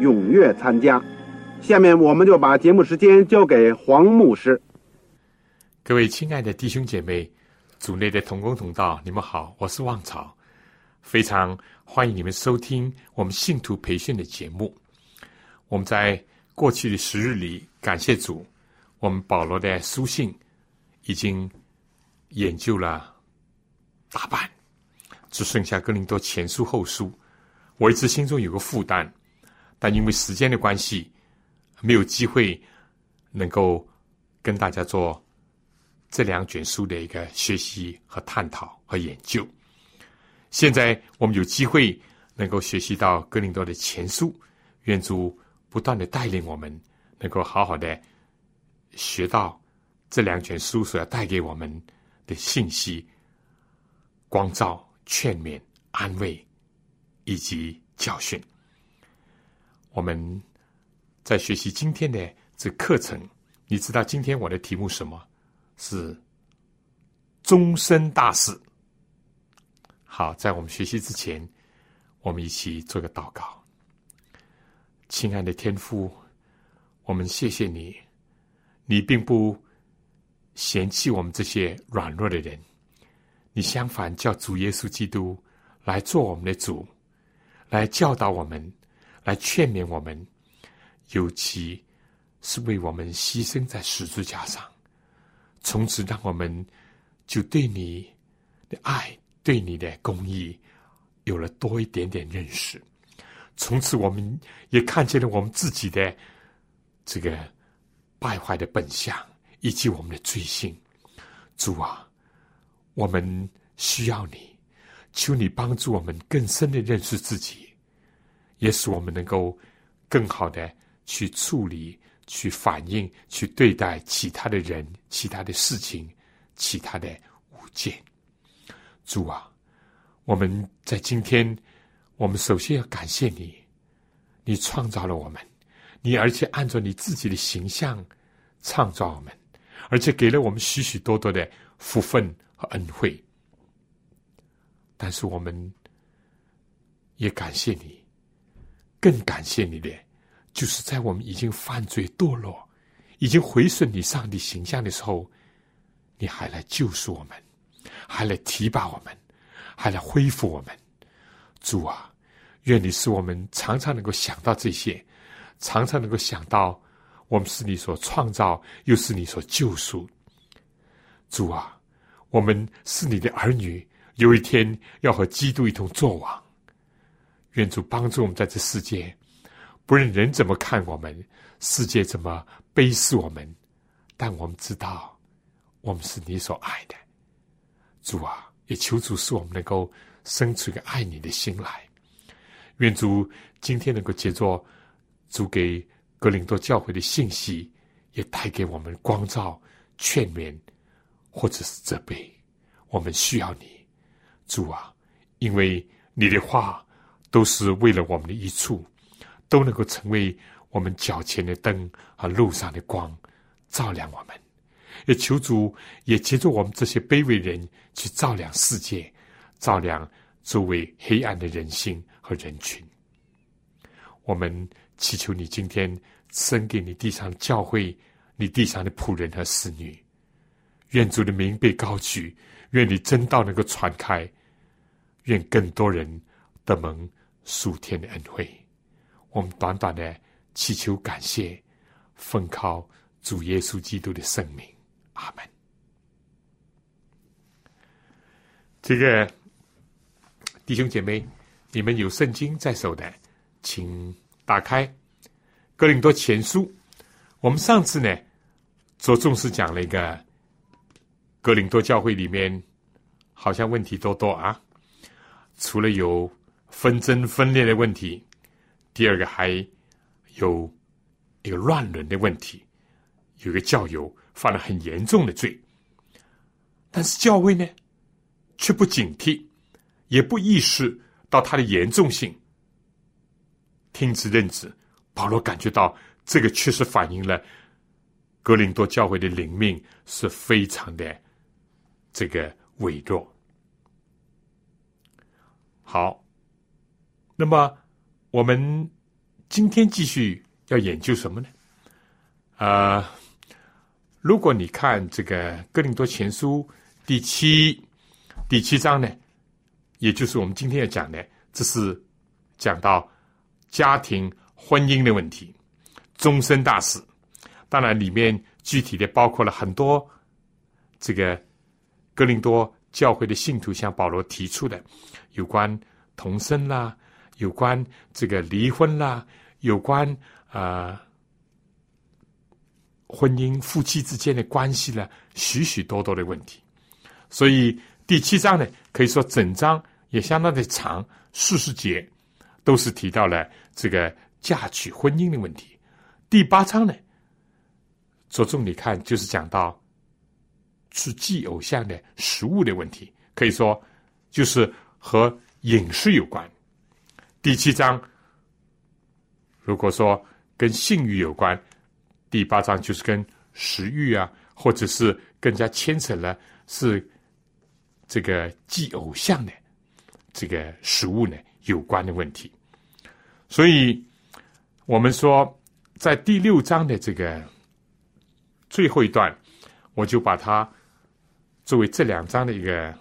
踊跃参加。下面我们就把节目时间交给黄牧师。各位亲爱的弟兄姐妹，组内的同工同道，你们好，我是旺草，非常欢迎你们收听我们信徒培训的节目。我们在过去的10日里，感谢主，我们保罗的书信已经研究了大半，只剩下哥林多前书后书。我一直心中有个负担，但因为时间的关系，没有机会能够跟大家做这2卷书的一个学习和探讨和研究。现在我们有机会能够学习到哥林多的前书，愿主不断的带领我们能够好好的学到这2卷书所要带给我们的信息、光照、劝勉、安慰以及教训。我们在学习今天的这课程，你知道今天我的题目什么？是终身大事。好，在我们学习之前，我们一起做个祷告。亲爱的天父，我们谢谢你，你并不嫌弃我们这些软弱的人，你相反叫主耶稣基督来做我们的主，来教导我们，来劝勉我们，尤其是为我们牺牲在十字架上，从此让我们就对你的爱、对你的公义有了多一点点认识。从此我们也看见了我们自己的这个败坏的本相以及我们的罪性。主啊，我们需要你，求你帮助我们更深的认识自己，也使我们能够更好的去处理、去反应、去对待其他的人、其他的事情、其他的物件。主啊，我们在今天，我们首先要感谢你，你创造了我们，你而且按照你自己的形象创造我们，而且给了我们许许多多的福分和恩惠。但是我们也感谢你，更感谢你的就是在我们已经犯罪堕落、已经毁损你上帝形象的时候，你还来救赎我们，还来提拔我们，还来恢复我们。主啊，愿你使我们常常能够想到这些，常常能够想到我们是你所创造，又是你所救赎。主啊，我们是你的儿女，有一天要和基督一同作王。愿主帮助我们在这世界，不论人怎么看我们，世界怎么卑视我们，但我们知道我们是你所爱的。主啊，也求主使我们能够生出一个爱你的心来。愿主今天能够借着主给哥林多教会的信息，也带给我们光照、劝勉或者是责备。我们需要你，主啊，因为你的话都是为了我们的益处，都能够成为我们脚前的灯和路上的光，照亮我们。也求主也藉着我们这些卑微人去照亮世界，照亮周围黑暗的人心和人群。我们祈求你今天赐给你地上的教会，你地上的仆人和使女。愿主的名被高举，愿你真道能够传开，愿更多人得蒙属天的恩惠。我们短短的祈求感谢，奉靠主耶稣基督的圣名，阿们。这个弟兄姐妹，你们有圣经在手的，请打开《哥林多前书》。我们上次呢着重是讲了一个哥林多教会里面好像问题多多啊，除了有纷争分裂的问题，第二个还有一个乱伦的问题，有一个教友犯了很严重的罪，但是教会呢却不警惕，也不意识到它的严重性，听之任之。保罗感觉到这个确实反映了哥林多教会的灵命是非常的这个微弱。好，那么我们今天继续要研究什么呢？如果你看这个哥林多前书第七章呢，也就是我们今天要讲的，这是讲到家庭婚姻的问题，终身大事。当然里面具体的包括了很多这个哥林多教会的信徒向保罗提出的有关童生啦，有关这个离婚啦，有关婚姻夫妻之间的关系啦，许许多多的问题。所以第七章呢，可以说整章也相当的长，40节都是提到了这个嫁娶婚姻的问题。第八章呢，着重你看就是讲到吃祭偶像的食物的问题，可以说就是和饮食有关。第七章如果说跟性欲有关，第八章就是跟食欲啊，或者是更加牵扯了是这个祭偶像的这个食物呢有关的问题。所以我们说在第六章的这个最后一段，我就把它作为这两章的一个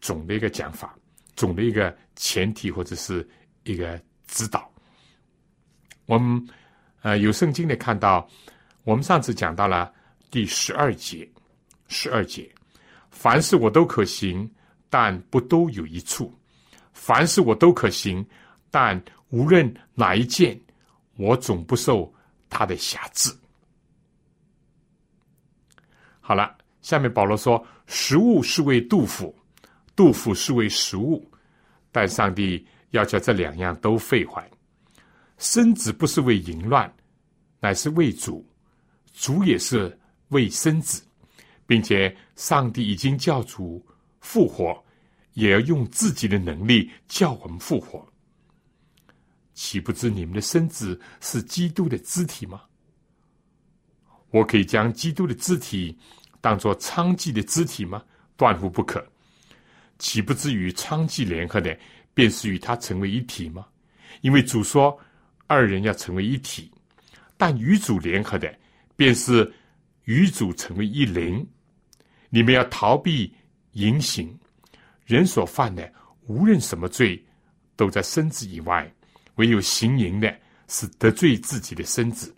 总的一个讲法，总的一个前提或者是一个指导。我们有圣经的看到，我们上次讲到了第12节，凡事我都可行，但不都有益处；凡事我都可行，但无论哪一件，我总不受他的辖制。好了，下面保罗说，食物是为肚腹，肚腹是为食物，但上帝要叫这两样都废坏。身子不是为淫乱，乃是为主，主也是为身子，并且上帝已经叫主复活，也要用自己的能力叫我们复活。岂不知你们的身子是基督的肢体吗？我可以将基督的肢体当作娼妓的肢体吗？断乎不可。岂不知与娼妓联合的，便是与他成为一体吗？因为主说，二人要成为一体。但与主联合的，便是与主成为一灵。你们要逃避淫行。人所犯的，无论什么罪，都在身子以外；唯有行淫的，是得罪自己的身子。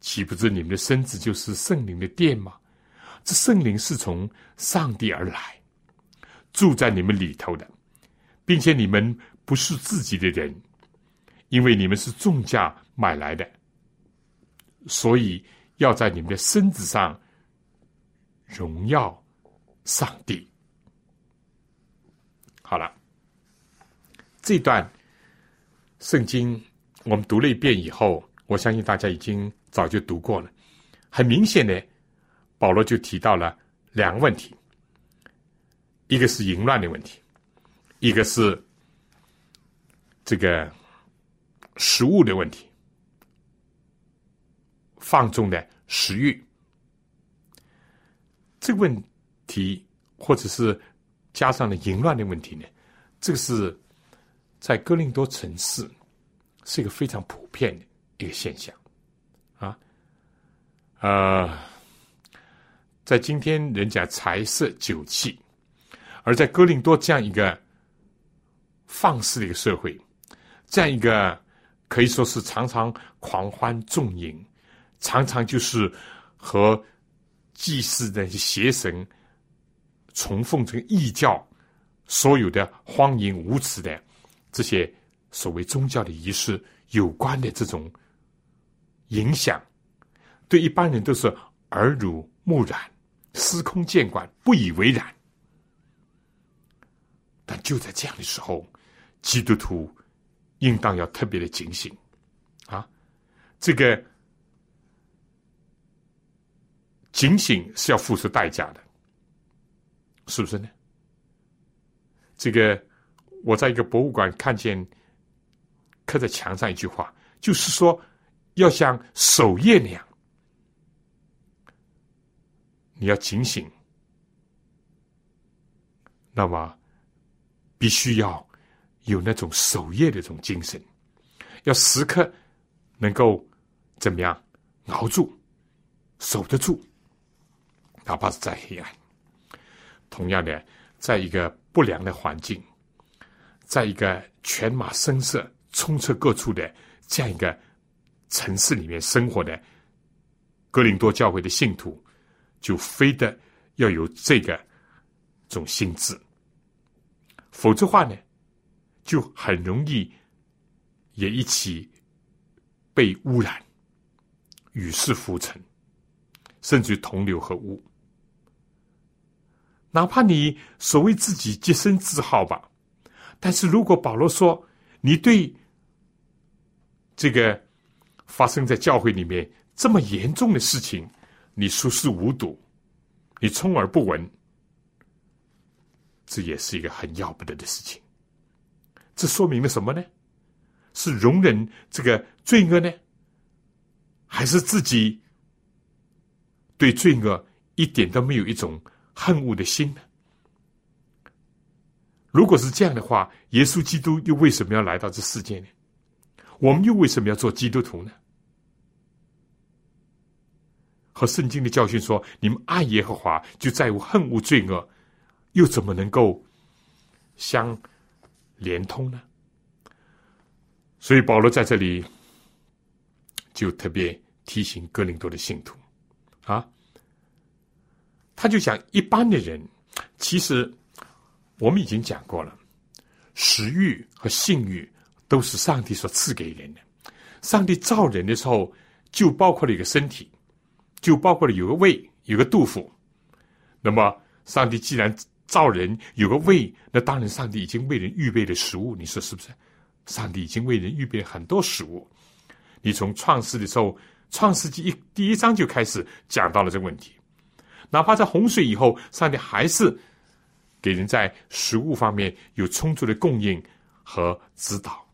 岂不知你们的身子就是圣灵的殿吗？这圣灵是从上帝而来，住在你们里头的，并且你们不是自己的人，因为你们是重价买来的，所以要在你们的身子上荣耀上帝。好了，这段圣经我们读了一遍以后，我相信大家已经早就读过了。很明显的，保罗就提到了两个问题，一个是淫乱的问题，一个是这个食物的问题，放纵的食欲。这个问题或者是加上了淫乱的问题呢，这个是在哥林多城市是一个非常普遍的一个现象啊。在今天人家财色酒气，而在哥林多这样一个放肆的一个社会，这样一个可以说是常常狂欢纵饮，常常就是和祭祀的邪神崇奉这个异教所有的荒淫无耻的这些所谓宗教的仪式有关的这种影响，对一般人都是耳濡目染，司空见惯，不以为然。但就在这样的时候，基督徒应当要特别的警醒啊！这个警醒是要付出代价的，是不是呢？这个我在一个博物馆看见刻在墙上一句话，就是说要像守夜那样，你要警醒，那么必须要有那种守夜的这种精神，要时刻能够怎么样熬住、守得住，哪怕是再黑暗。同样的，在一个不良的环境，在一个犬马声色、充斥各处的这样一个城市里面生活的哥林多教会的信徒，就非得要有这个这种心智，否则话呢，就很容易也一起被污染，与世浮沉，甚至同流合污。哪怕你所谓自己洁身自好吧，但是如果保罗说你对这个发生在教会里面这么严重的事情，你熟视无睹，你充耳不闻，这也是一个很要不得的事情。这说明了什么呢？是容忍这个罪恶呢，还是自己对罪恶一点都没有一种恨恶的心呢？如果是这样的话，耶稣基督又为什么要来到这世界呢？我们又为什么要做基督徒呢？和圣经的教训说，你们爱耶和华，就在乎恨恶罪恶，又怎么能够相连通呢？所以保罗在这里就特别提醒哥林多的信徒啊，他就讲一般的人，其实我们已经讲过了，食欲和性欲都是上帝所赐给人的。上帝造人的时候就包括了一个身体，就包括了有个胃，有个肚腹。那么上帝既然造人有个胃，那当然上帝已经为人预备了食物，你说是不是？上帝已经为人预备了很多食物。你从创世的时候，创世纪第一章就开始讲到了这个问题。哪怕在洪水以后，上帝还是给人在食物方面有充足的供应和指导。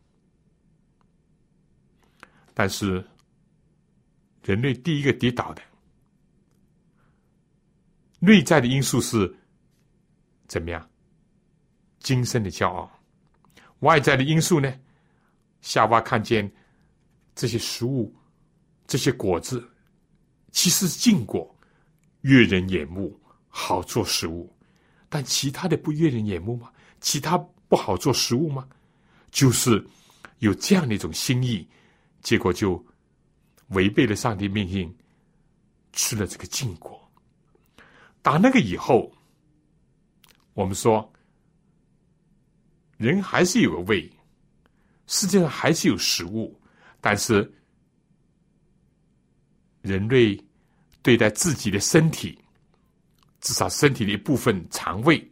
但是人类第一个跌倒的内在的因素是怎么样？今生的骄傲。外在的因素呢？夏娃看见这些食物、这些果子其实是禁果，悦人眼目，好做食物。但其他的不悦人眼目吗？其他不好做食物吗？就是有这样的一种心意，结果就违背了上帝命令，吃了这个禁果。打那个以后，我们说人还是有个胃，世界上还是有食物，但是人类对待自己的身体，至少身体的一部分肠胃，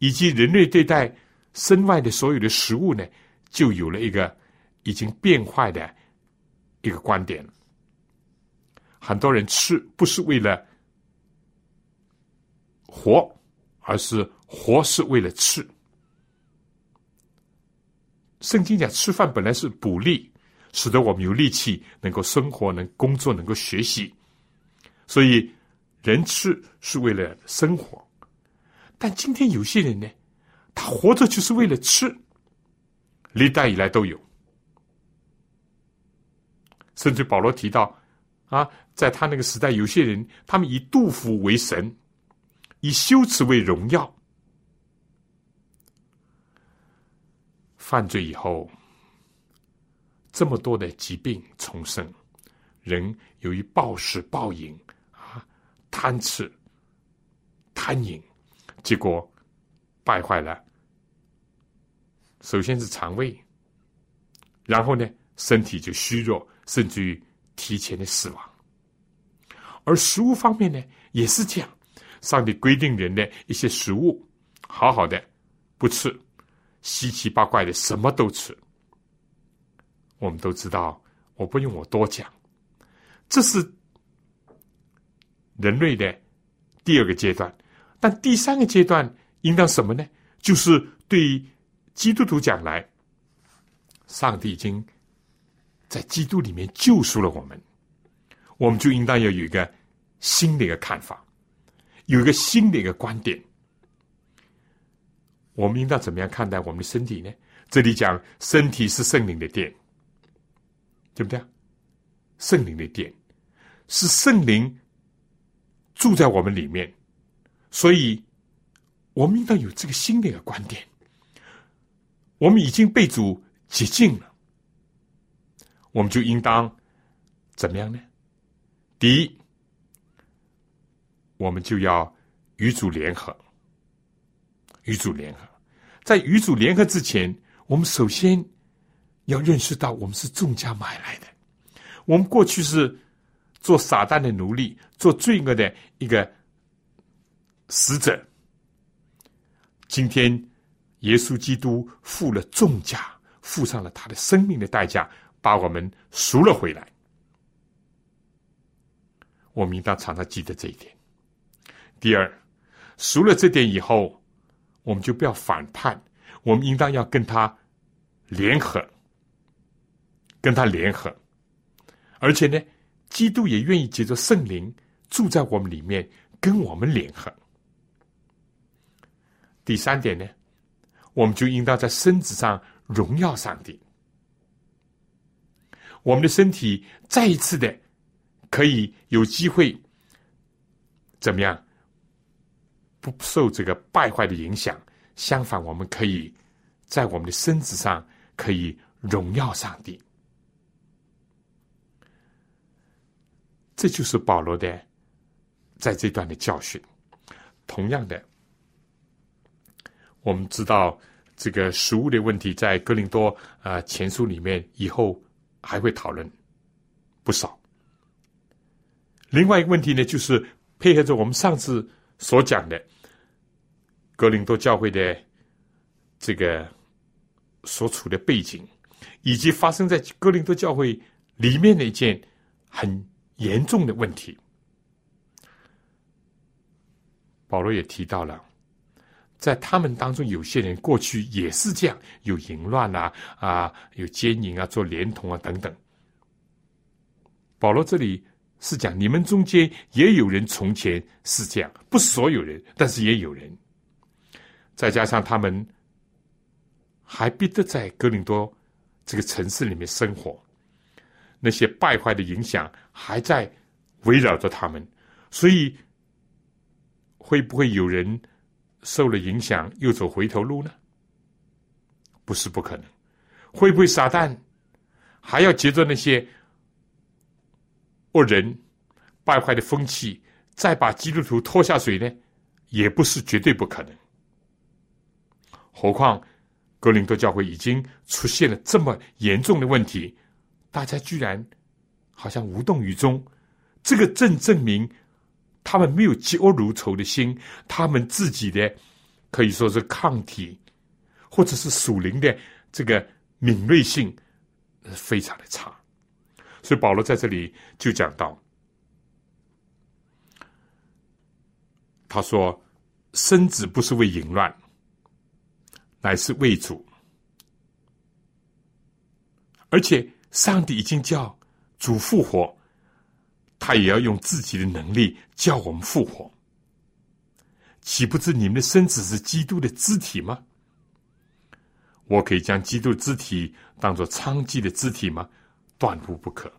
以及人类对待身外的所有的食物呢，就有了一个已经变坏的一个观点。很多人吃不是为了活，而是活是为了吃。圣经讲吃饭本来是补力，使得我们有力气能够生活，能工作，能够学习。所以人吃是为了生活。但今天有些人呢，他活着就是为了吃，历代以来都有。甚至保罗提到啊，在他那个时代有些人，他们以肚腹为神，以羞耻为荣耀。犯罪以后，这么多的疾病丛生。人由于暴食暴饮贪吃贪饮，结果败坏了，首先是肠胃，然后呢身体就虚弱，甚至于提前的死亡。而食物方面呢也是这样，上帝规定人的一些食物好好的不吃，稀奇八怪的什么都吃。我们都知道，我不用我多讲，这是人类的第二个阶段。但第三个阶段应当什么呢？就是对基督徒讲来，上帝已经在基督里面救赎了我们，我们就应当要有一个新的一个看法，有一个新的一个观点。我们应当怎么样看待我们的身体呢？这里讲身体是圣灵的殿，对不对？圣灵的殿是圣灵住在我们里面，所以我们应当有这个新的一个观点。我们已经被主洁净了，我们就应当怎么样呢？第一，我们就要与主联合。与主联合，在与主联合之前，我们首先要认识到我们是重价买来的。我们过去是做撒旦的奴隶，做罪恶的一个使者。今天耶稣基督付了重价，付上了他的生命的代价，把我们赎了回来。我们应当常常记得这一点。第二，赎了这点以后，我们就不要反叛，我们应当要跟他联合，跟他联合。而且呢，基督也愿意借着圣灵住在我们里面，跟我们联合。第三点呢，我们就应当在身子上荣耀上帝。我们的身体再一次的可以有机会怎么样？不受这个败坏的影响，相反，我们可以在我们的身子上可以荣耀上帝。这就是保罗的在这段的教训。同样的，我们知道这个食物的问题在哥林多前书里面以后还会讨论不少。另外一个问题呢，就是配合着我们上次所讲的哥林多教会的这个所处的背景，以及发生在哥林多教会里面的一件很严重的问题。保罗也提到了，在他们当中有些人过去也是这样，有淫乱有奸淫做连同等等。保罗这里是讲，你们中间也有人从前是这样，不是所有人，但是也有人。再加上他们还必得在哥林多这个城市里面生活，那些败坏的影响还在围绕着他们。所以会不会有人受了影响又走回头路呢？不是不可能。会不会撒旦还要接着那些恶人败坏的风气再把基督徒拖下水呢？也不是绝对不可能。何况哥林多教会已经出现了这么严重的问题，大家居然好像无动于衷，这个正证明他们没有嫉恶如仇的心，他们自己的可以说是抗体或者是属灵的这个敏锐性非常的差。所以保罗在这里就讲到，他说身子不是为淫乱，乃是为主。而且上帝已经叫主复活，他也要用自己的能力叫我们复活。岂不知你们的身子是基督的肢体吗？我可以将基督的肢体当作娼妓的肢体吗？断乎不可。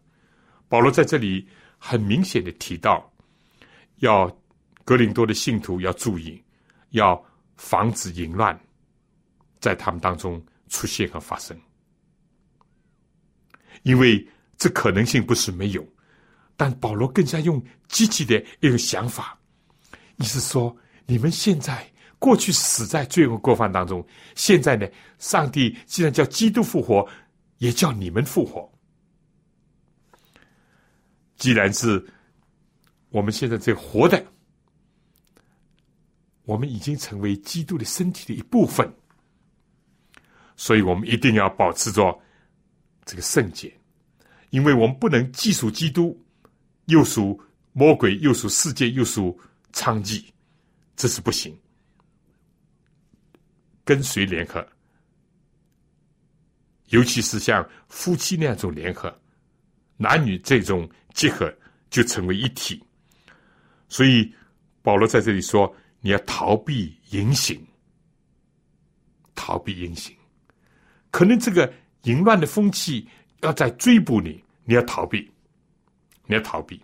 保罗在这里很明显的提到，要哥林多的信徒要注意，要防止淫乱在他们当中出现和发生。因为这可能性不是没有。但保罗更加用积极的一个想法，意思说，你们现在过去死在罪恶过犯当中，现在呢，上帝既然叫基督复活，也叫你们复活。既然是我们现在这活的，我们已经成为基督的身体的一部分，所以我们一定要保持着这个圣洁，因为我们不能既属基督，又属魔鬼，又属世界，又属娼妓，这是不行。跟谁联合，尤其是像夫妻那种联合，男女这种结合就成为一体。所以保罗在这里说，你要逃避淫行，逃避淫行。可能这个淫乱的风气要在追捕你，你要逃避，你要逃避。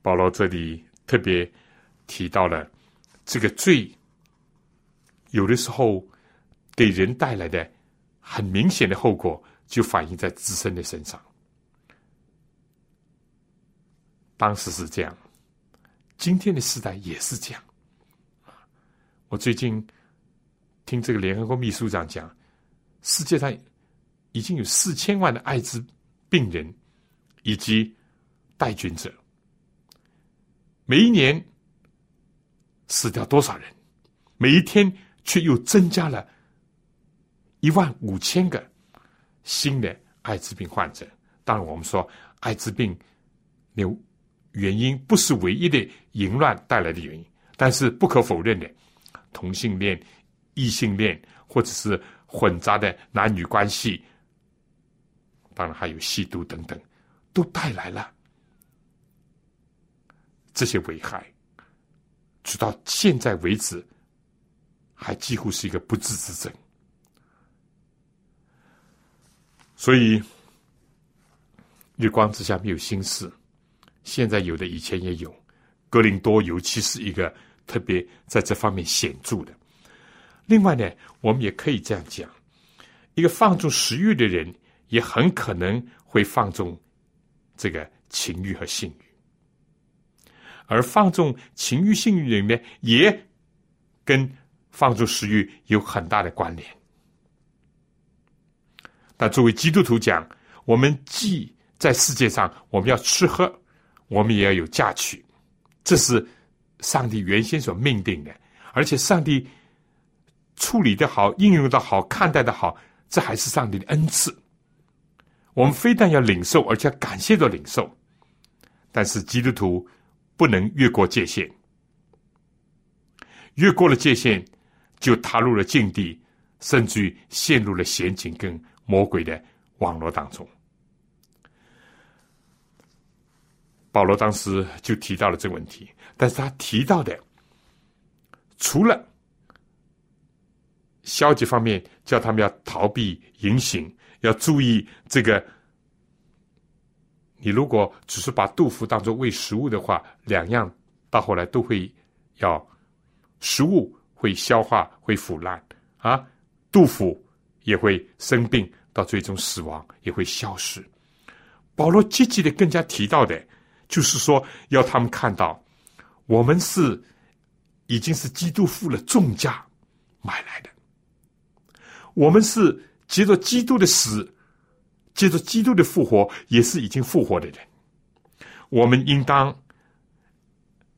保罗这里特别提到了这个罪，有的时候给人带来的很明显的后果，就反映在自身的身上。当时是这样，今天的时代也是这样。我最近听这个联合国秘书长讲，世界上已经有4000万的艾滋病人以及带菌者，每一年死掉多少人，每一天却又增加了15000个新的艾滋病患者。当然我们说艾滋病的原因不是唯一的淫乱带来的原因，但是不可否认的，同性恋、异性恋或者是混杂的男女关系，当然还有吸毒等等，都带来了这些危害，直到现在为止还几乎是一个不治之症。所以日光之下没有新事，现在有的以前也有。哥林多尤其是一个特别在这方面显著的。另外呢，我们也可以这样讲，一个放纵食欲的人也很可能会放纵这个情欲和性欲，而放纵情欲性欲的人呢，也跟放纵食欲有很大的关联。但作为基督徒讲，我们既在世界上我们要吃喝，我们也要有嫁娶，这是上帝原先所命定的，而且上帝处理的好，应用的好，看待的好，这还是上帝的恩赐。我们非但要领受，而且感谢着领受。但是基督徒不能越过界限，越过了界限就踏入了禁地，甚至于陷入了陷阱跟魔鬼的网络当中。保罗当时就提到了这个问题，但是他提到的除了消极方面叫他们要逃避淫行，要注意这个，你如果只是把杜甫当作喂食物的话，两样到后来都会要食物会消化会腐烂啊，杜甫也会生病，到最终死亡也会消失。保罗积极的更加提到的就是说，要他们看到我们是已经是基督付了重价买来的，我们是接着基督的死，接着基督的复活，也是已经复活的人。我们应当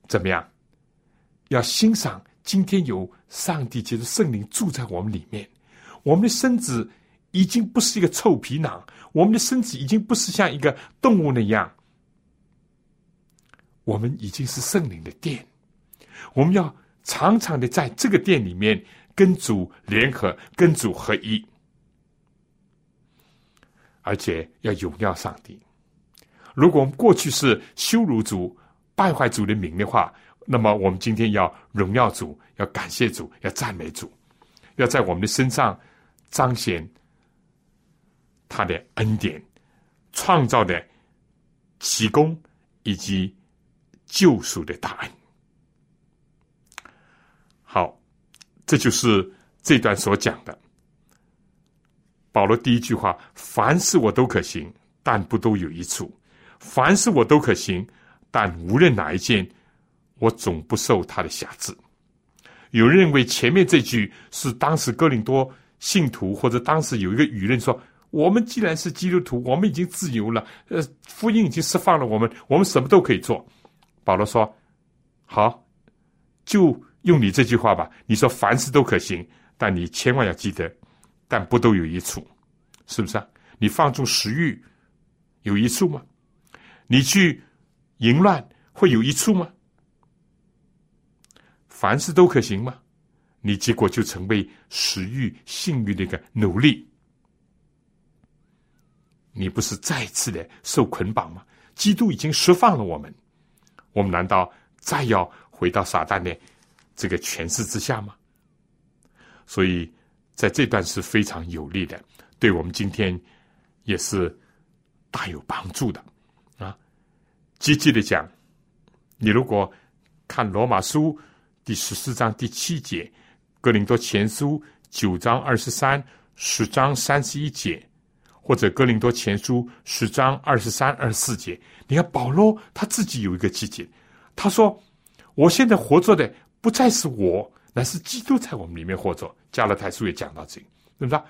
怎么样？要欣赏今天有上帝接着圣灵住在我们里面，我们的身子已经不是一个臭皮囊，我们的身子已经不是像一个动物那样，我们已经是圣灵的殿。我们要常常的在这个殿里面跟主联合，跟主合一，而且要荣耀上帝。如果我们过去是羞辱主、败坏主的名的话，那么我们今天要荣耀主，要感谢主，要赞美主，要在我们的身上彰显他的恩典、创造的奇功以及救赎的大恩。好，这就是这段所讲的保罗第一句话，凡事我都可行，但不都有益处；凡事我都可行，但无论哪一件，我总不受他的辖制。有人认为前面这句是当时哥林多信徒，或者当时有一个舆论说，我们既然是基督徒，我们已经自由了，福音已经释放了我们什么都可以做。保罗说，好，就用你这句话吧，你说凡事都可行，但你千万要记得，但不都有益处。是不是啊？你放纵食欲有益处吗？你去淫乱会有益处吗？凡事都可行吗？你结果就成为食欲性欲的一个奴隶，你不是再次的受捆绑吗？基督已经释放了我们，我们难道再要回到撒旦的这个权势之下吗？所以在这段是非常有利的，对我们今天也是大有帮助的啊！积极的讲，你如果看罗马书第14章第7节，哥林多前书9章23，10章31节，或者哥林多前书10章23、24节，你看保罗他自己有一个积极，他说我现在活着的不再是我，乃是基督在我们里面活着。加拉太书也讲到这个，对不对？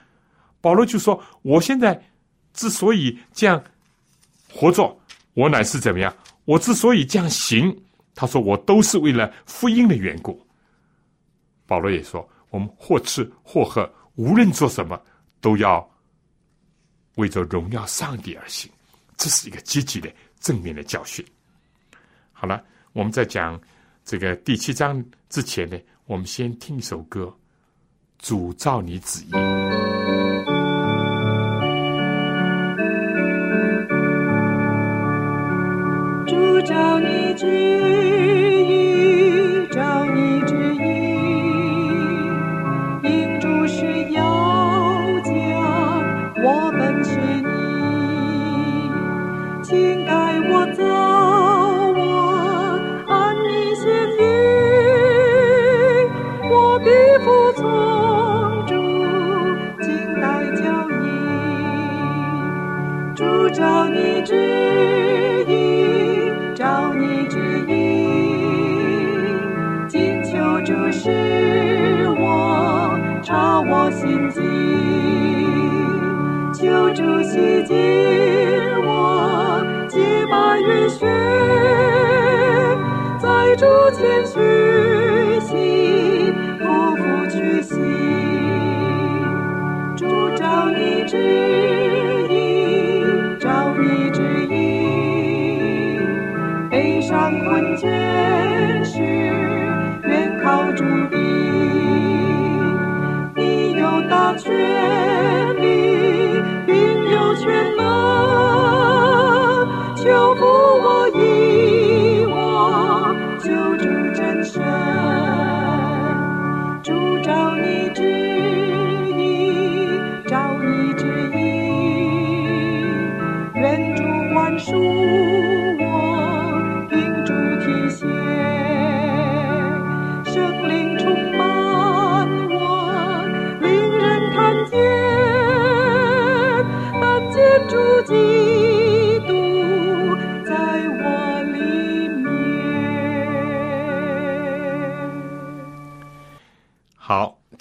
保罗就说我现在之所以这样活着，我乃是怎么样，我之所以这样行，他说我都是为了福音的缘故。保罗也说我们或吃或喝，无论做什么，都要为着荣耀上帝而行。这是一个积极的正面的教训。好了，我们在讲这个第7章之前呢，我们先听一首歌，主照你旨意。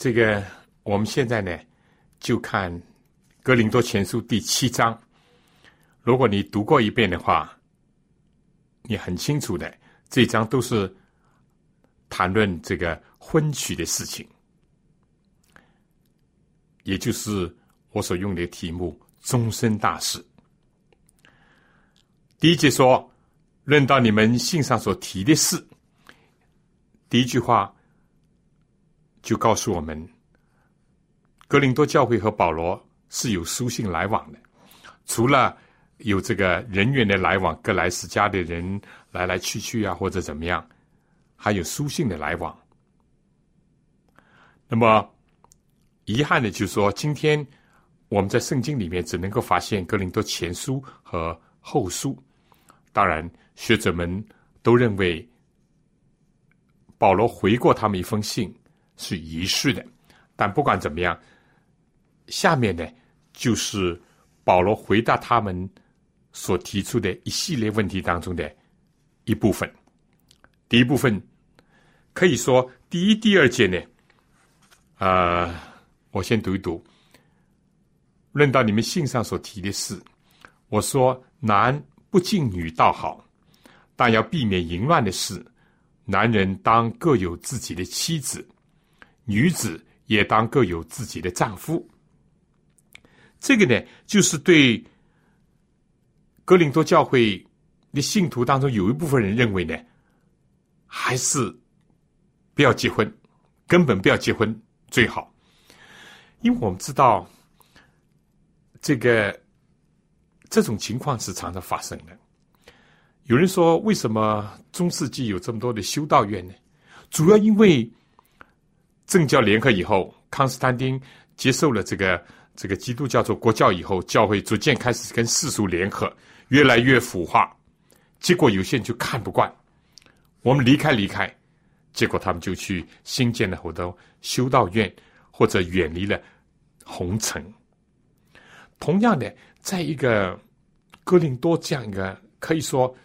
这个我们现在呢就看哥林多前书第7章，如果你读过一遍的话，你很清楚的，这一章都是谈论这个婚娶的事情，也就是我所用的题目终身大事。第一节说，论到你们信上所提的事，第一句话就告诉我们，哥林多教会和保罗是有书信来往的。除了有这个人员的来往，各来使家的人来来去去啊，或者怎么样，还有书信的来往。那么遗憾的就是说，今天我们在圣经里面只能够发现哥林多前书和后书。当然学者们都认为保罗回过他们一封信是遗失的，但不管怎么样，下面呢就是保罗回答他们所提出的一系列问题当中的一部分。第一部分可以说第一、第二节呢，我先读一读。论到你们信上所提的事，我说男不近女倒好，但要避免淫乱的事。男人当各有自己的妻子，女子也当各有自己的丈夫。这个呢，就是对哥林多教会的信徒当中有一部分人认为呢，还是不要结婚，根本不要结婚最好。因为我们知道这种情况是常常发生的。有人说，为什么中世纪有这么多的修道院呢？主要因为政教联合以后，康斯坦丁接受了这个基督教做国教以后，教会逐渐开始跟世俗联合，越来越腐化。结果有些人就看不惯，我们离开，结果他们就去新建了很多修道院，或者远离了红尘。同样的，在一个哥林多这样一个可以说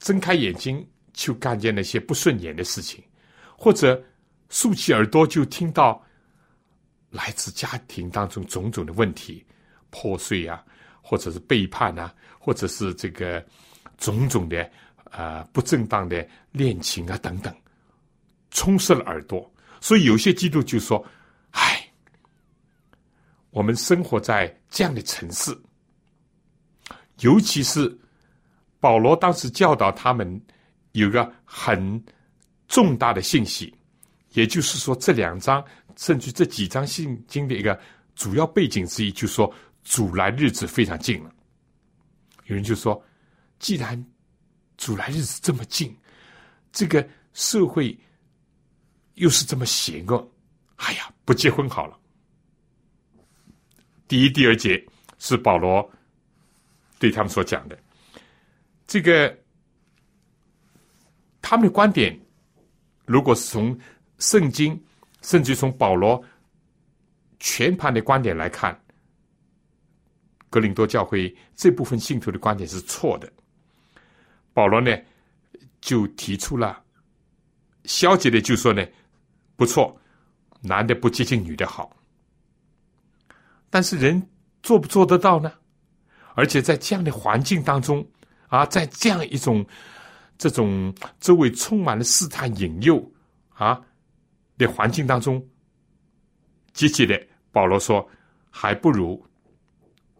睁开眼睛就看见那些不顺眼的事情，或者竖起耳朵就听到来自家庭当中种种的问题，破碎啊，或者是背叛啊，或者是这个种种的不正当的恋情啊等等，充斥了耳朵。所以有些基督徒就说，我们生活在这样的城市，尤其是保罗当时教导他们有个很重大的信息，也就是说这两章甚至这几章信经的一个主要背景之一，就是说主来日子非常近了。有人就说，既然主来日子这么近，这个社会又是这么邪恶，不结婚好了。第一、第二节是保罗对他们所讲的，他们的观点，如果是从圣经，甚至从保罗全盘的观点来看，哥林多教会这部分信徒的观点是错的。保罗呢，就提出了消极的，就说呢，不错，男的不接近女的好。但是人做不做得到呢？而且在这样的环境当中啊，在这样一种这种周围充满了试探引诱的环境当中，积极的保罗说，还不如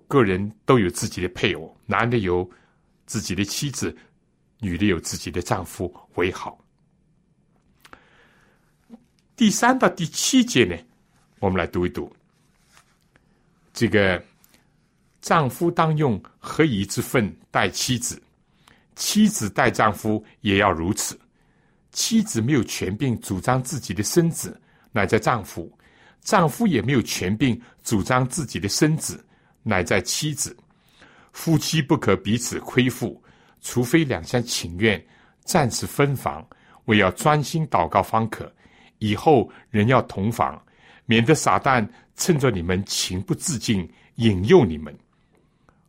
个人都有自己的配偶，男的有自己的妻子，女的有自己的丈夫为好。第三到第七节呢，我们来读一读。丈夫当用合宜之分待妻子，妻子待丈夫也要如此。妻子没有权柄主张自己的身子，乃在丈夫；丈夫也没有权柄主张自己的身子，乃在妻子。夫妻不可彼此亏负，除非两厢情愿，暂时分房，为要专心祷告方可。以后人要同房，免得撒旦趁着你们情不自禁引诱你们。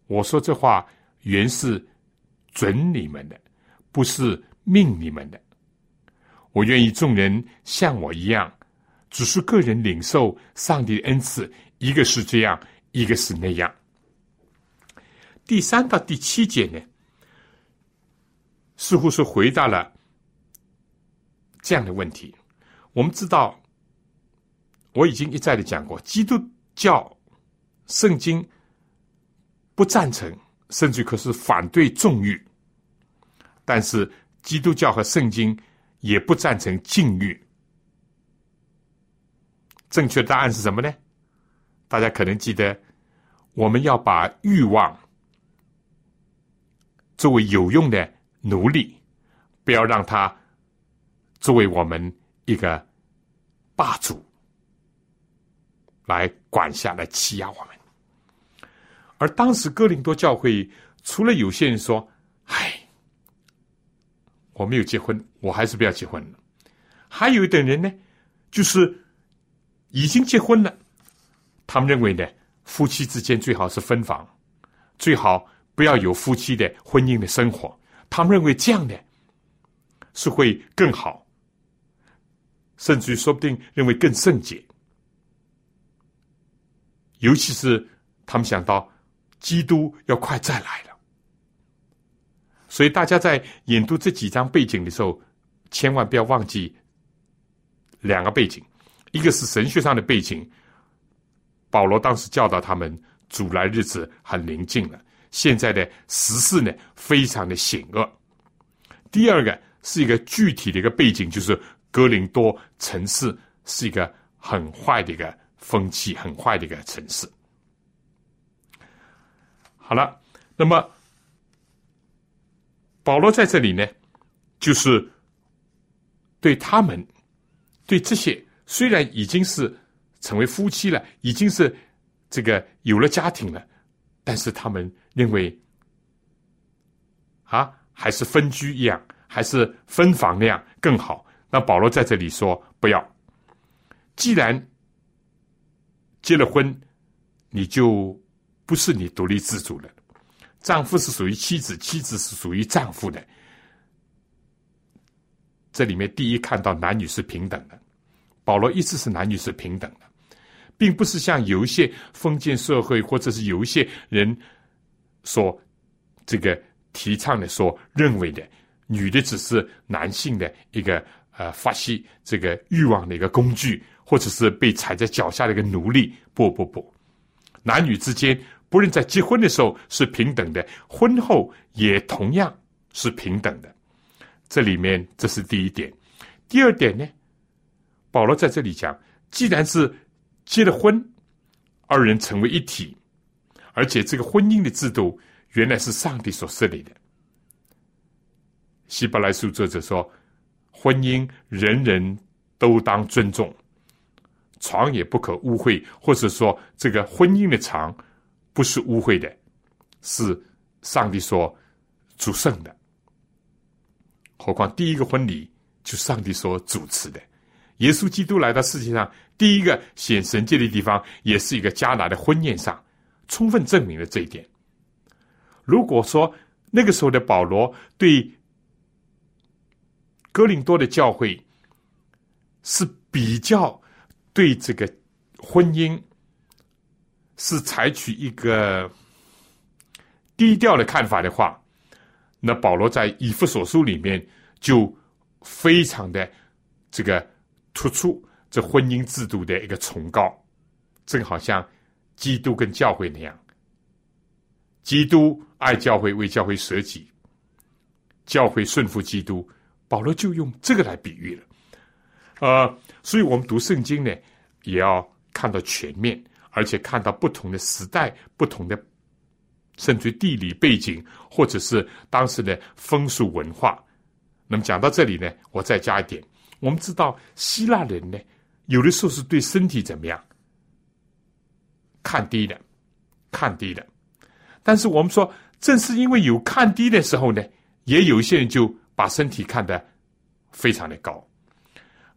我说这话原是准你们的，不是命你们的。我愿意众人像我一样，只是个人领受上帝的恩赐，一个是这样，一个是那样。第三到第七节呢，似乎是回答了这样的问题。我们知道，我已经一再的讲过，基督教圣经不赞成，甚至可是反对纵欲，但是基督教和圣经也不赞成禁欲。正确的答案是什么呢？大家可能记得，我们要把欲望作为有用的奴隶，不要让它作为我们一个霸主来管辖，来欺压我们。而当时哥林多教会，除了有些人说，我没有结婚，我还是不要结婚了，还有一等人呢，就是已经结婚了，他们认为呢，夫妻之间最好是分房，最好不要有夫妻的婚姻的生活。他们认为这样的是会更好，甚至于说不定认为更圣洁。尤其是他们想到基督要快再来了，所以大家在研读这几章背景的时候，千万不要忘记两个背景，一个是神学上的背景，保罗当时教导他们主来日子很临近了，现在的时事呢非常的险恶。第二个是一个具体的一个背景，就是哥林多城市是一个很坏的一个风气，很坏的一个城市。好了，那么保罗在这里呢，就是对他们，对这些虽然已经是成为夫妻了，已经是这个有了家庭了，但是他们认为还是分居一样，还是分房那样更好。那保罗在这里说不要，既然结了婚，你就不是你独立自主了。丈夫是属于妻子，妻子是属于丈夫的。这里面第一看到男女是平等的，保罗一直是男女是平等的，并不是像有一些封建社会或者是有一些人所这个提倡的、所认为的，女的只是男性的一个发泄这个欲望的一个工具，或者是被踩在脚下的一个奴隶。不，男女之间不论在结婚的时候是平等的，婚后也同样是平等的。这里面这是第一点。第二点呢，保罗在这里讲，既然是结了婚，二人成为一体，而且这个婚姻的制度原来是上帝所设立的。希伯来书作者说，婚姻人人都当尊重，床也不可污秽，或者说这个婚姻的床不是污秽的，是上帝所主圣的。何况第一个婚礼就是上帝所主持的。耶稣基督来到世界上，第一个显神迹的地方也是一个迦拿的婚宴上，充分证明了这一点。如果说那个时候的保罗对哥林多的教会是比较对这个婚姻是采取一个低调的看法的话，那保罗在以弗所书里面就非常的这个突出这婚姻制度的一个崇高，正好像基督跟教会那样，基督爱教会，为教会舍己，教会顺服基督，保罗就用这个来比喻了。所以我们读圣经呢，也要看到全面，而且看到不同的时代、不同的甚至地理背景，或者是当时的风俗文化。那么讲到这里呢，我再加一点，我们知道希腊人呢，有的时候是对身体怎么样看低的，但是我们说，正是因为有看低的时候呢，也有一些人就把身体看得非常的高。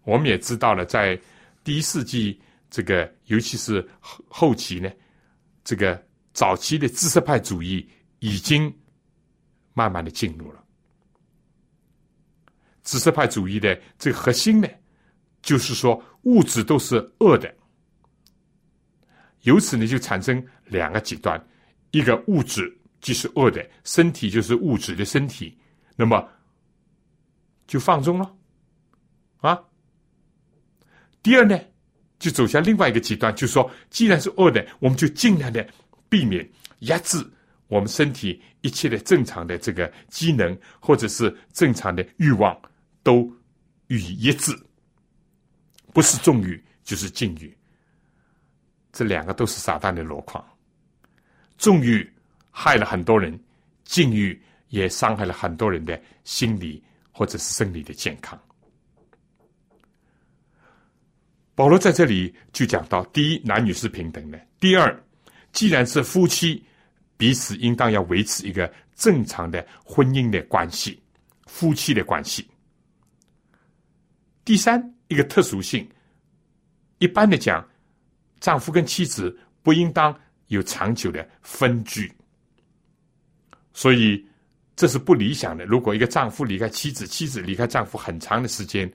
我们也知道了，在第一世纪这个尤其是后期呢，这个早期的知识派主义已经慢慢的进入了。知识派主义的这个核心呢，就是说物质都是恶的，由此呢就产生两个极端，一个物质即是恶的，身体就是物质的身体，那么就放纵了第二呢，就走向另外一个极端，就是说既然是恶的，我们就尽量的避免压制我们身体一切的正常的这个机能，或者是正常的欲望都予以抑制，不是纵欲就是禁欲。这两个都是撒旦的箩筐，纵欲害了很多人，禁欲也伤害了很多人的心理或者是生理的健康。保罗在这里就讲到，第一，男女是平等的；第二，既然是夫妻，彼此应当要维持一个正常的婚姻的关系，夫妻的关系。第三，一个特殊性，一般的讲，丈夫跟妻子不应当有长久的分居，所以这是不理想的。如果一个丈夫离开妻子，妻子离开丈夫很长的时间，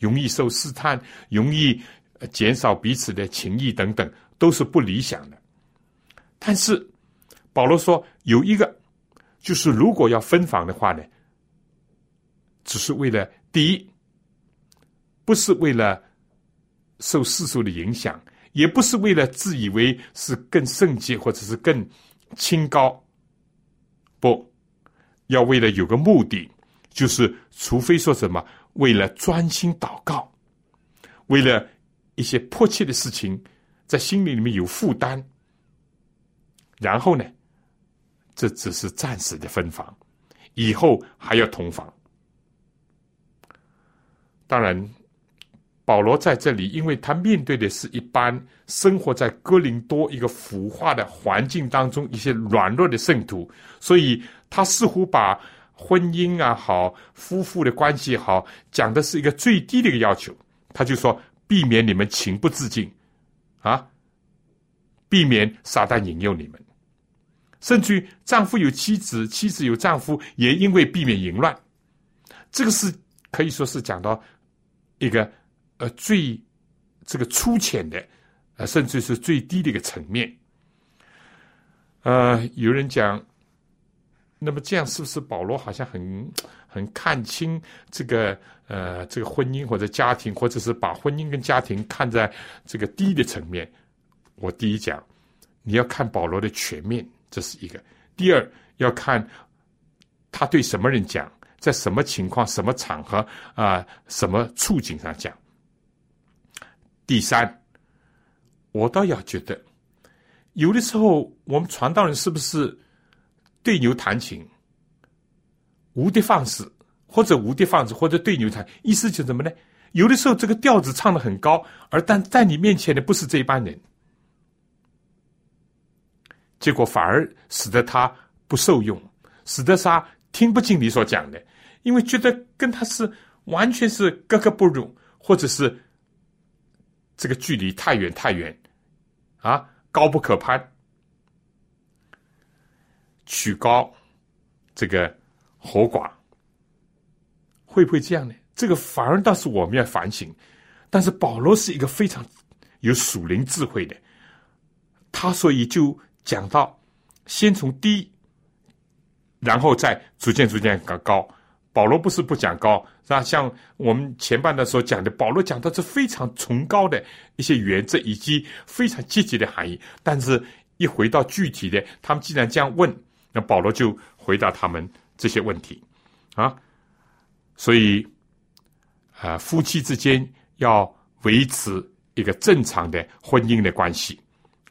容易受试探，容易减少彼此的情谊等等，都是不理想的。但是保罗说有一个，就是如果要分房的话呢，只是为了第一，不是为了受世俗的影响，也不是为了自以为是更圣洁或者是更清高，不要为了有个目的，就是除非说什么为了专心祷告，为了一些迫切的事情，在心里面有负担，然后呢，这只是暂时的分房，以后还要同房。当然保罗在这里，因为他面对的是一般生活在哥林多一个腐化的环境当中一些软弱的圣徒，所以他似乎把婚姻啊好，夫妇的关系好，讲的是一个最低的一个要求。他就说避免你们情不自禁啊，避免撒旦引诱你们，甚至于丈夫有妻子，妻子有丈夫，也因为避免淫乱。这个是可以说是讲到一个最这个粗浅的，甚至是最低的一个层面。有人讲，那么这样是不是保罗好像很看清这个婚姻或者家庭，或者是把婚姻跟家庭看在这个低的层面？我第一讲，你要看保罗的全面，这是一个；第二，要看他对什么人讲，在什么情况、什么场合什么处境上讲。第三，我倒要觉得，有的时候我们传道人是不是对牛弹琴，无的放矢，或者无的放矢，或者对牛弹？意思就是什么呢？有的时候这个调子唱得很高，而但在你面前的不是这一般人，结果反而使得他不受用，使得他听不进你所讲的，因为觉得跟他是完全是格格不入，或者是这个距离太远啊，高不可攀。曲高这个和寡，会不会这样呢？这个反而倒是我们要反省。但是保罗是一个非常有属灵智慧的，他所以就讲到先从低，然后再逐渐高。保罗不是不讲高，像我们前半段所讲的，保罗讲到这非常崇高的一些原则以及非常积极的含义，但是一回到具体的，他们既然这样问，那保罗就回答他们这些问题啊。所以夫妻之间要维持一个正常的婚姻的关系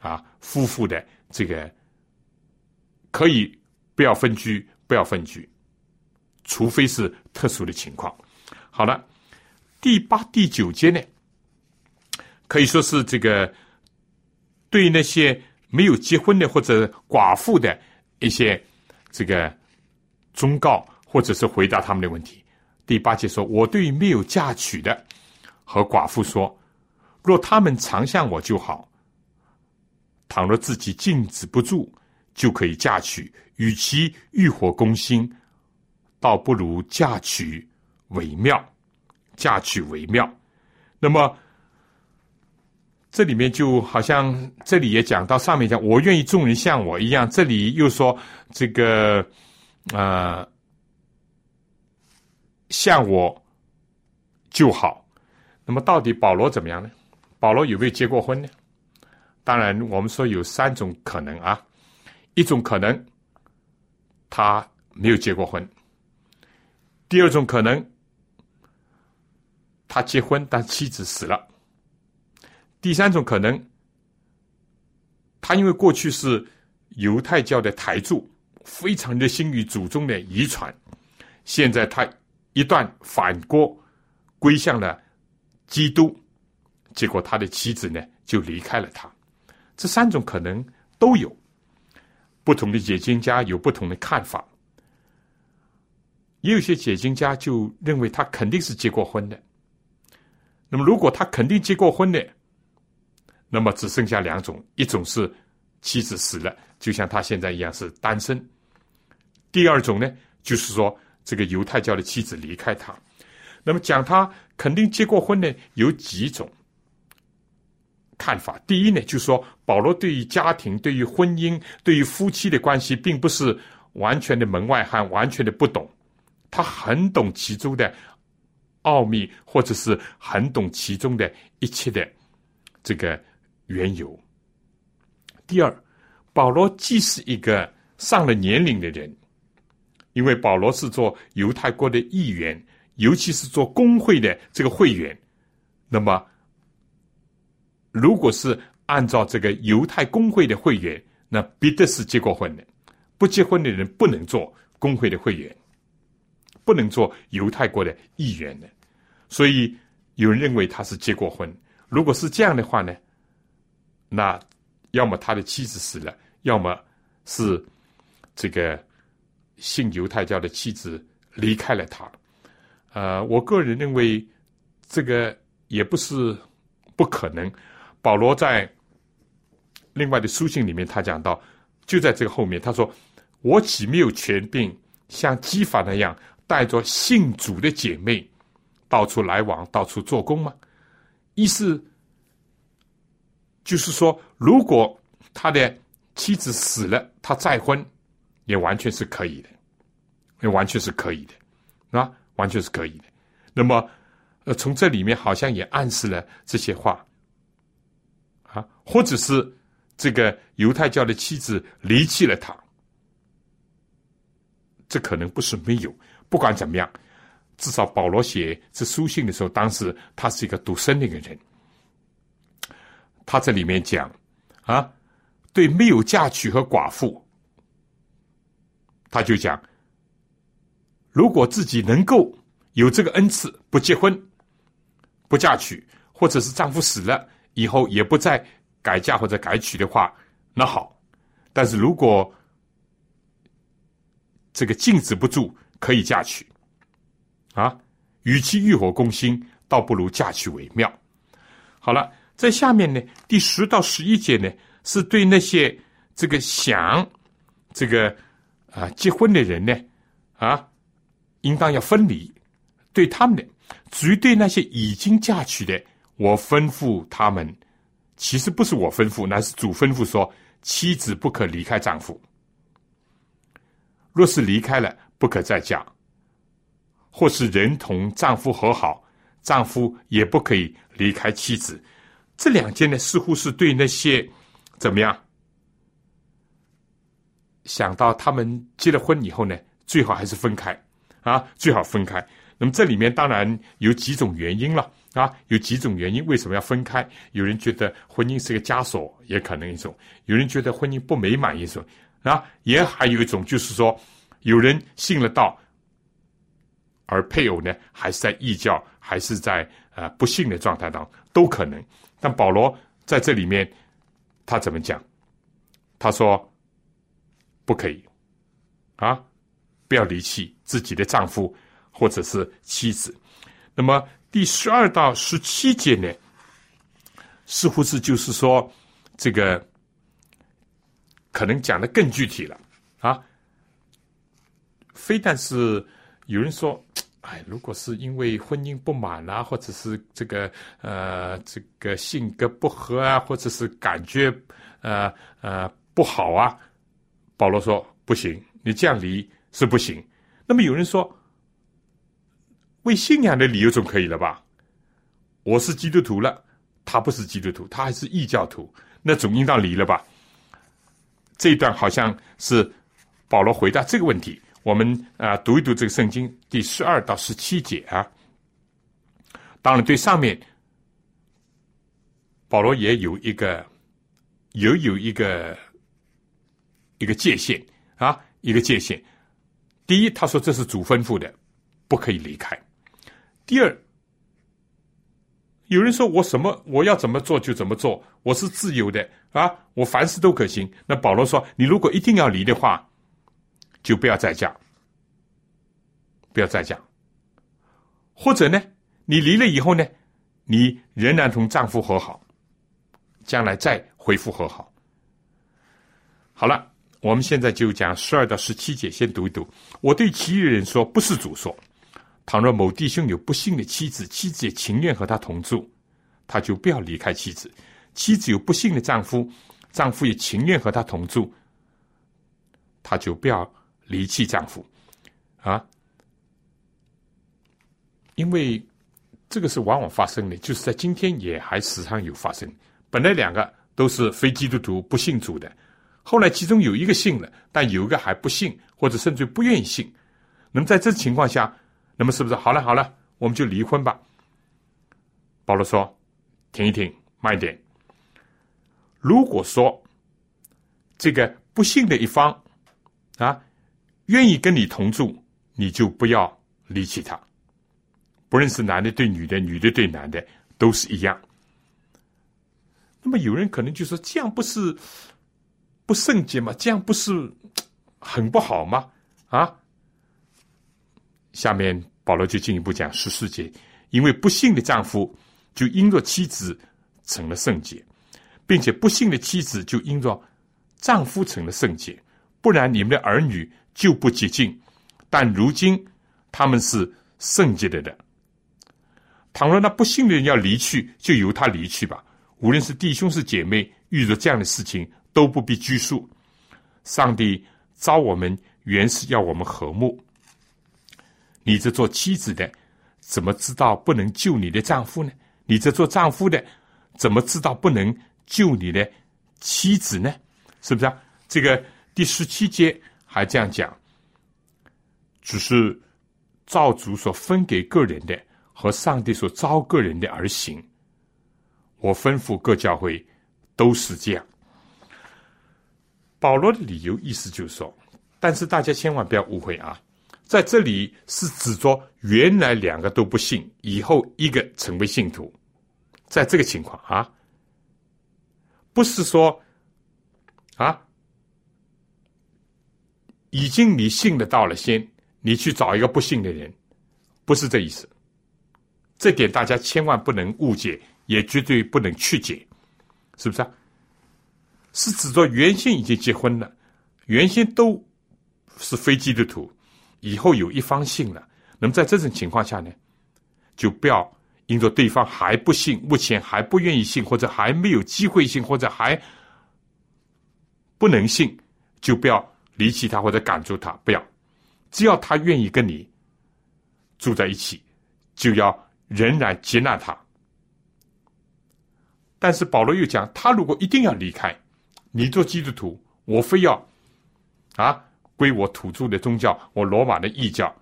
啊，夫妇的这个可以不要分居，除非是特殊的情况。好了，第八、第九节呢，可以说是这个对那些没有结婚的或者寡妇的一些这个忠告，或者是回答他们的问题。第八节说：“我对于没有嫁娶的和寡妇说，若他们常向我就好；倘若自己禁止不住，就可以嫁娶。与其欲火攻心，倒不如嫁娶为妙，嫁娶为妙。”那么这里面就好像这里也讲到，上面讲我愿意众人像我一样，这里又说这个像我就好。那么到底保罗怎么样呢？保罗有没有结过婚呢？当然我们说有三种可能啊。一种可能他没有结过婚，第二种可能他结婚但妻子死了，第三种可能他因为过去是犹太教的台柱，非常热心于祖宗的遗传，现在他一段反过归向了基督，结果他的妻子呢就离开了他。这三种可能都有，不同的解经家有不同的看法，也有些解经家就认为他肯定是结过婚的。那么如果他肯定结过婚的，那么只剩下两种，一种是妻子死了，就像他现在一样是单身。第二种呢，就是说这个犹太教的妻子离开他。那么讲他肯定结过婚呢，有几种看法。第一呢，就是说保罗对于家庭、对于婚姻、对于夫妻的关系，并不是完全的门外汉，完全的不懂，他很懂其中的奥秘，或者是很懂其中的一切的这个缘由。第二，保罗既是一个上了年龄的人，因为保罗是做犹太国的议员，尤其是做工会的这个会员。那么如果是按照这个犹太工会的会员，那必定是结过婚的，不结婚的人不能做工会的会员，不能做犹太国的议员的。所以有人认为他是结过婚。如果是这样的话呢，那要么他的妻子死了，要么是这个信犹太教的妻子离开了他。我个人认为这个也不是不可能。保罗在另外的书信里面他讲到，就在这个后面他说，我岂没有权柄像基法那样带着信主的姐妹到处来往，到处做工吗？意思就是说，如果他的妻子死了，他再婚也完全是可以的，也完全是可以的啊，完全是可以的。那么从这里面好像也暗示了这些话啊，或者是这个犹太教的妻子离弃了他，这可能不是没有。不管怎么样，至少保罗写这书信的时候，当时他是一个独身的一个人。他这里面讲啊，对没有嫁娶和寡妇，他就讲，如果自己能够有这个恩赐，不结婚不嫁娶，或者是丈夫死了以后也不再改嫁或者改娶的话，那好。但是如果这个禁止不住，可以嫁娶啊，与其欲火攻心，倒不如嫁娶为妙。好了，在下面呢，第10到11节呢，是对那些这个想这个结婚的人呢啊，应当要分离，对他们的，至于对那些已经嫁娶的，我吩咐他们，其实不是我吩咐，乃是主吩咐说，妻子不可离开丈夫，若是离开了，不可再嫁，或是人同丈夫和好，丈夫也不可以离开妻子。这两件呢，似乎是对那些怎么样，想到他们结了婚以后呢，最好还是分开啊，最好分开。那么这里面当然有几种原因了啊，有几种原因为什么要分开。有人觉得婚姻是个枷锁，也可能一种；有人觉得婚姻不美满一种啊，也还有一种就是说，有人信了道，而配偶呢还是在异教，还是在不信的状态当中，都可能。但保罗在这里面他怎么讲？他说不可以啊，不要离弃自己的丈夫或者是妻子。那么第12到17节呢，似乎是就是说这个可能讲得更具体了啊。非但是有人说，哎，如果是因为婚姻不满啊，或者是这个这个性格不合啊，或者是感觉不好啊，保罗说不行，你这样离是不行。那么有人说，为信仰的理由总可以了吧？我是基督徒了，他不是基督徒，他还是异教徒，那总应当离了吧？这一段好像是保罗回答这个问题。我们读一读这个圣经第12到17节啊。当然对上面保罗也有一个界限啊，一个界限。第一，他说这是主吩咐的，不可以离开。第二，有人说我要怎么做就怎么做，我是自由的啊，我凡事都可行。那保罗说，你如果一定要离的话，就不要再嫁，不要再嫁。或者呢，你离了以后呢，你仍然同丈夫和好，将来再恢复和好。好了，我们现在就讲12到17节，先读一读。我对其余人说，不是主说，倘若某弟兄有不幸的妻子，妻子也情愿和他同住，他就不要离开妻子；妻子有不幸的丈夫，丈夫也情愿和他同住，他就不要离弃丈夫。因为这个是往往发生的，就是在今天也还时常有发生。本来两个都是非基督徒不信主的，后来其中有一个信了，但有一个还不信，或者甚至不愿意信。那么在这情况下，那么是不是好了，我们就离婚吧？保罗说，停一停，慢一点。如果说这个不信的一方愿意跟你同住，你就不要离弃他。不论是男的对女的，女的对男的，都是一样。那么有人可能就说，这样不是不圣洁吗？这样不是很不好吗？下面保罗就进一步讲14节，因为不幸的丈夫就因着妻子成了圣洁，并且不幸的妻子就因着丈夫成了圣洁，不然你们的儿女就不洁净，但如今他们是圣洁的人。倘若那不幸的人要离去，就由他离去吧。无论是弟兄是姐妹，遇着这样的事情都不必拘束。上帝召我们原是要我们和睦。你这做妻子的怎么知道不能救你的丈夫呢？你这做丈夫的怎么知道不能救你的妻子呢？是不是？这个第17节还这样讲，只是照主所分给个人的和上帝所召个人的而行，我吩咐各教会都是这样。保罗的理由意思就是说，但是大家千万不要误会啊，在这里是指着原来两个都不信，以后一个成为信徒，在这个情况不是说已经你信的到了先，你去找一个不信的人，不是这意思。这点大家千万不能误解，也绝对不能曲解，是不是？是指着原先已经结婚了，原先都是非基督徒，以后有一方信了，那么在这种情况下呢，就不要因着对方还不信，目前还不愿意信，或者还没有机会信，或者还不能信，就不要离弃他或者赶出他。不要，只要他愿意跟你住在一起，就要仍然接纳他。但是保罗又讲，他如果一定要离开，你做基督徒，我非要归我土著的宗教，我罗马的异教，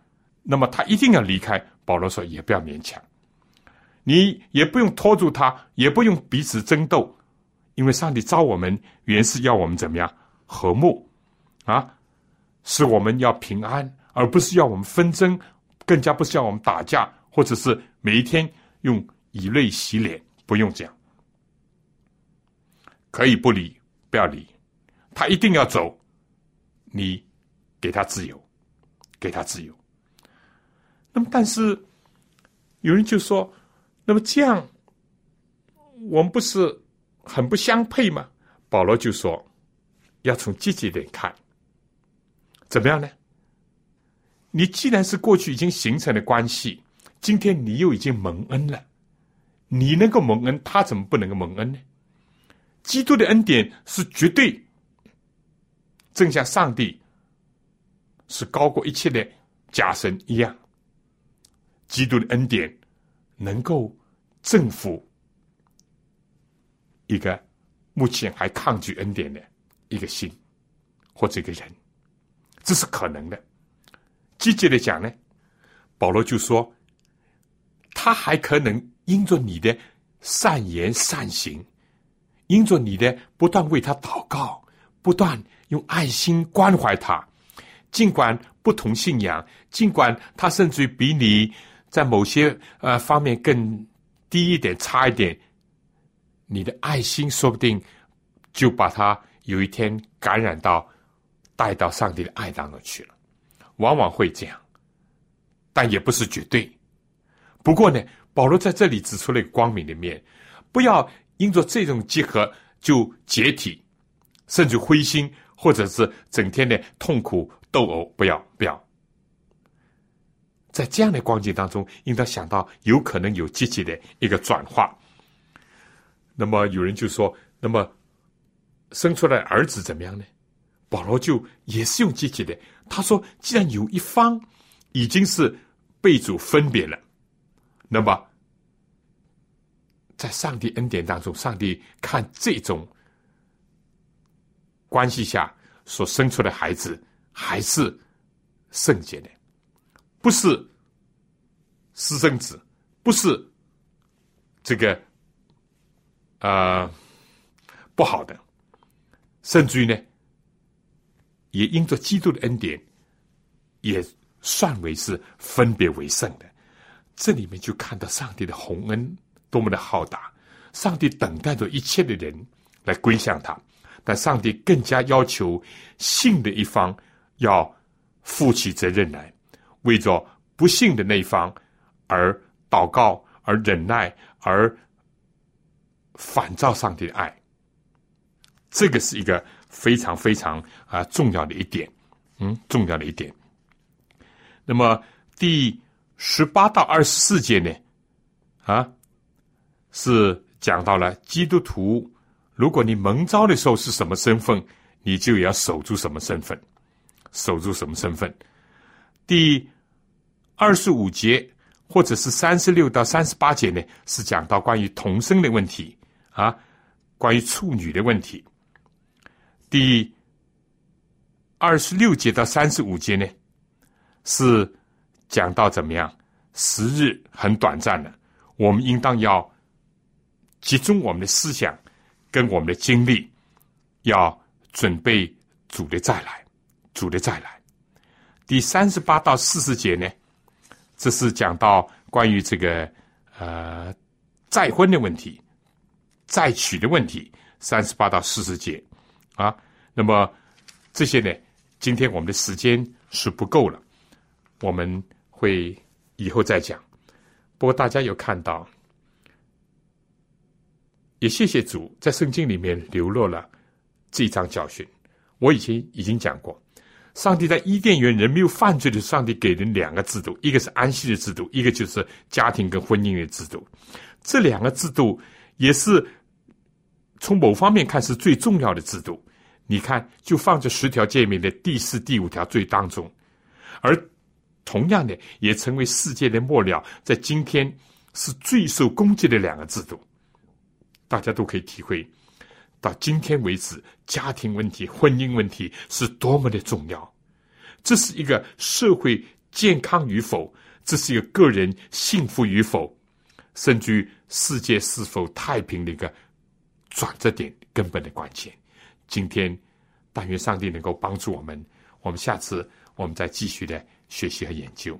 那么他一定要离开。保罗说，也不要勉强，你也不用拖住他，也不用彼此争斗，因为上帝召我们原是要我们怎么样？和睦是我们要平安，而不是要我们纷争，更加不是要我们打架，或者是每一天用以泪洗脸，不用这样。可以不理，不要理他，一定要走，你给他自由，给他自由。那么但是有人就说，那么这样我们不是很不相配吗？保罗就说，要从积极点看，怎么样呢？你既然是过去已经形成的关系，今天你又已经蒙恩了，你能够蒙恩，他怎么不能够蒙恩呢？基督的恩典是绝对，正像上帝是高过一切的假神一样，基督的恩典能够征服一个目前还抗拒恩典的一个心或者一个人，这是可能的。积极的讲呢，保罗就说，他还可能因着你的善言善行，因着你的不断为他祷告，不断用爱心关怀他，尽管不同信仰，尽管他甚至比你在某些方面更低一点差一点，你的爱心说不定就把他有一天感染到，带到上帝的爱当中去了。往往会这样，但也不是绝对。不过呢，保罗在这里指出了一个光明的面，不要因着这种结合就解体，甚至灰心，或者是整天的痛苦斗殴，不要。在这样的光景当中，应当想到有可能有积极的一个转化。那么有人就说，那么生出来儿子怎么样呢？保罗就也是用积极的，他说既然有一方已经是被主分别了，那么在上帝恩典当中，上帝看这种关系下所生出的孩子还是圣洁的，不是私生子，不是这个不好的，甚至于呢，也因着基督的恩典，也算为是分别为圣的。这里面就看到上帝的宏恩多么的浩大，上帝等待着一切的人来归向他，但上帝更加要求信的一方要负起责任来，为着不信的那一方而祷告，而忍耐，而反照上帝的爱。这个是一个非常非常重要的一点，重要的一点。那么第18到24节呢，是讲到了基督徒，如果你蒙召的时候是什么身份，你就也要守住什么身份，守住什么身份。第25节或者是36到38节呢，是讲到关于童生的问题关于处女的问题。第26节到35节呢，是讲到怎么样时日很短暂了，我们应当要集中我们的思想跟我们的精力，要准备主的再来，主的再来。第38到40节呢，这是讲到关于这个再婚的问题，再娶的问题，38到40节那么这些呢，今天我们的时间是不够了，我们会以后再讲。不过大家有看到，也谢谢主在圣经里面流落了这一章教训。我以前已经讲过，上帝在伊甸园人没有犯罪的时候，上帝给人两个制度，一个是安息的制度，一个就是家庭跟婚姻的制度。这两个制度也是从某方面看是最重要的制度，你看就放在10条诫命的第4、第5条最当中。而同样的也成为世界的末了，在今天是最受攻击的两个制度。大家都可以体会到今天为止，家庭问题、婚姻问题是多么的重要。这是一个社会健康与否，这是一个个人幸福与否，甚至于世界是否太平的一个转折点，根本的关键。今天但愿上帝能够帮助我们，我们下次我们再继续的学习和研究。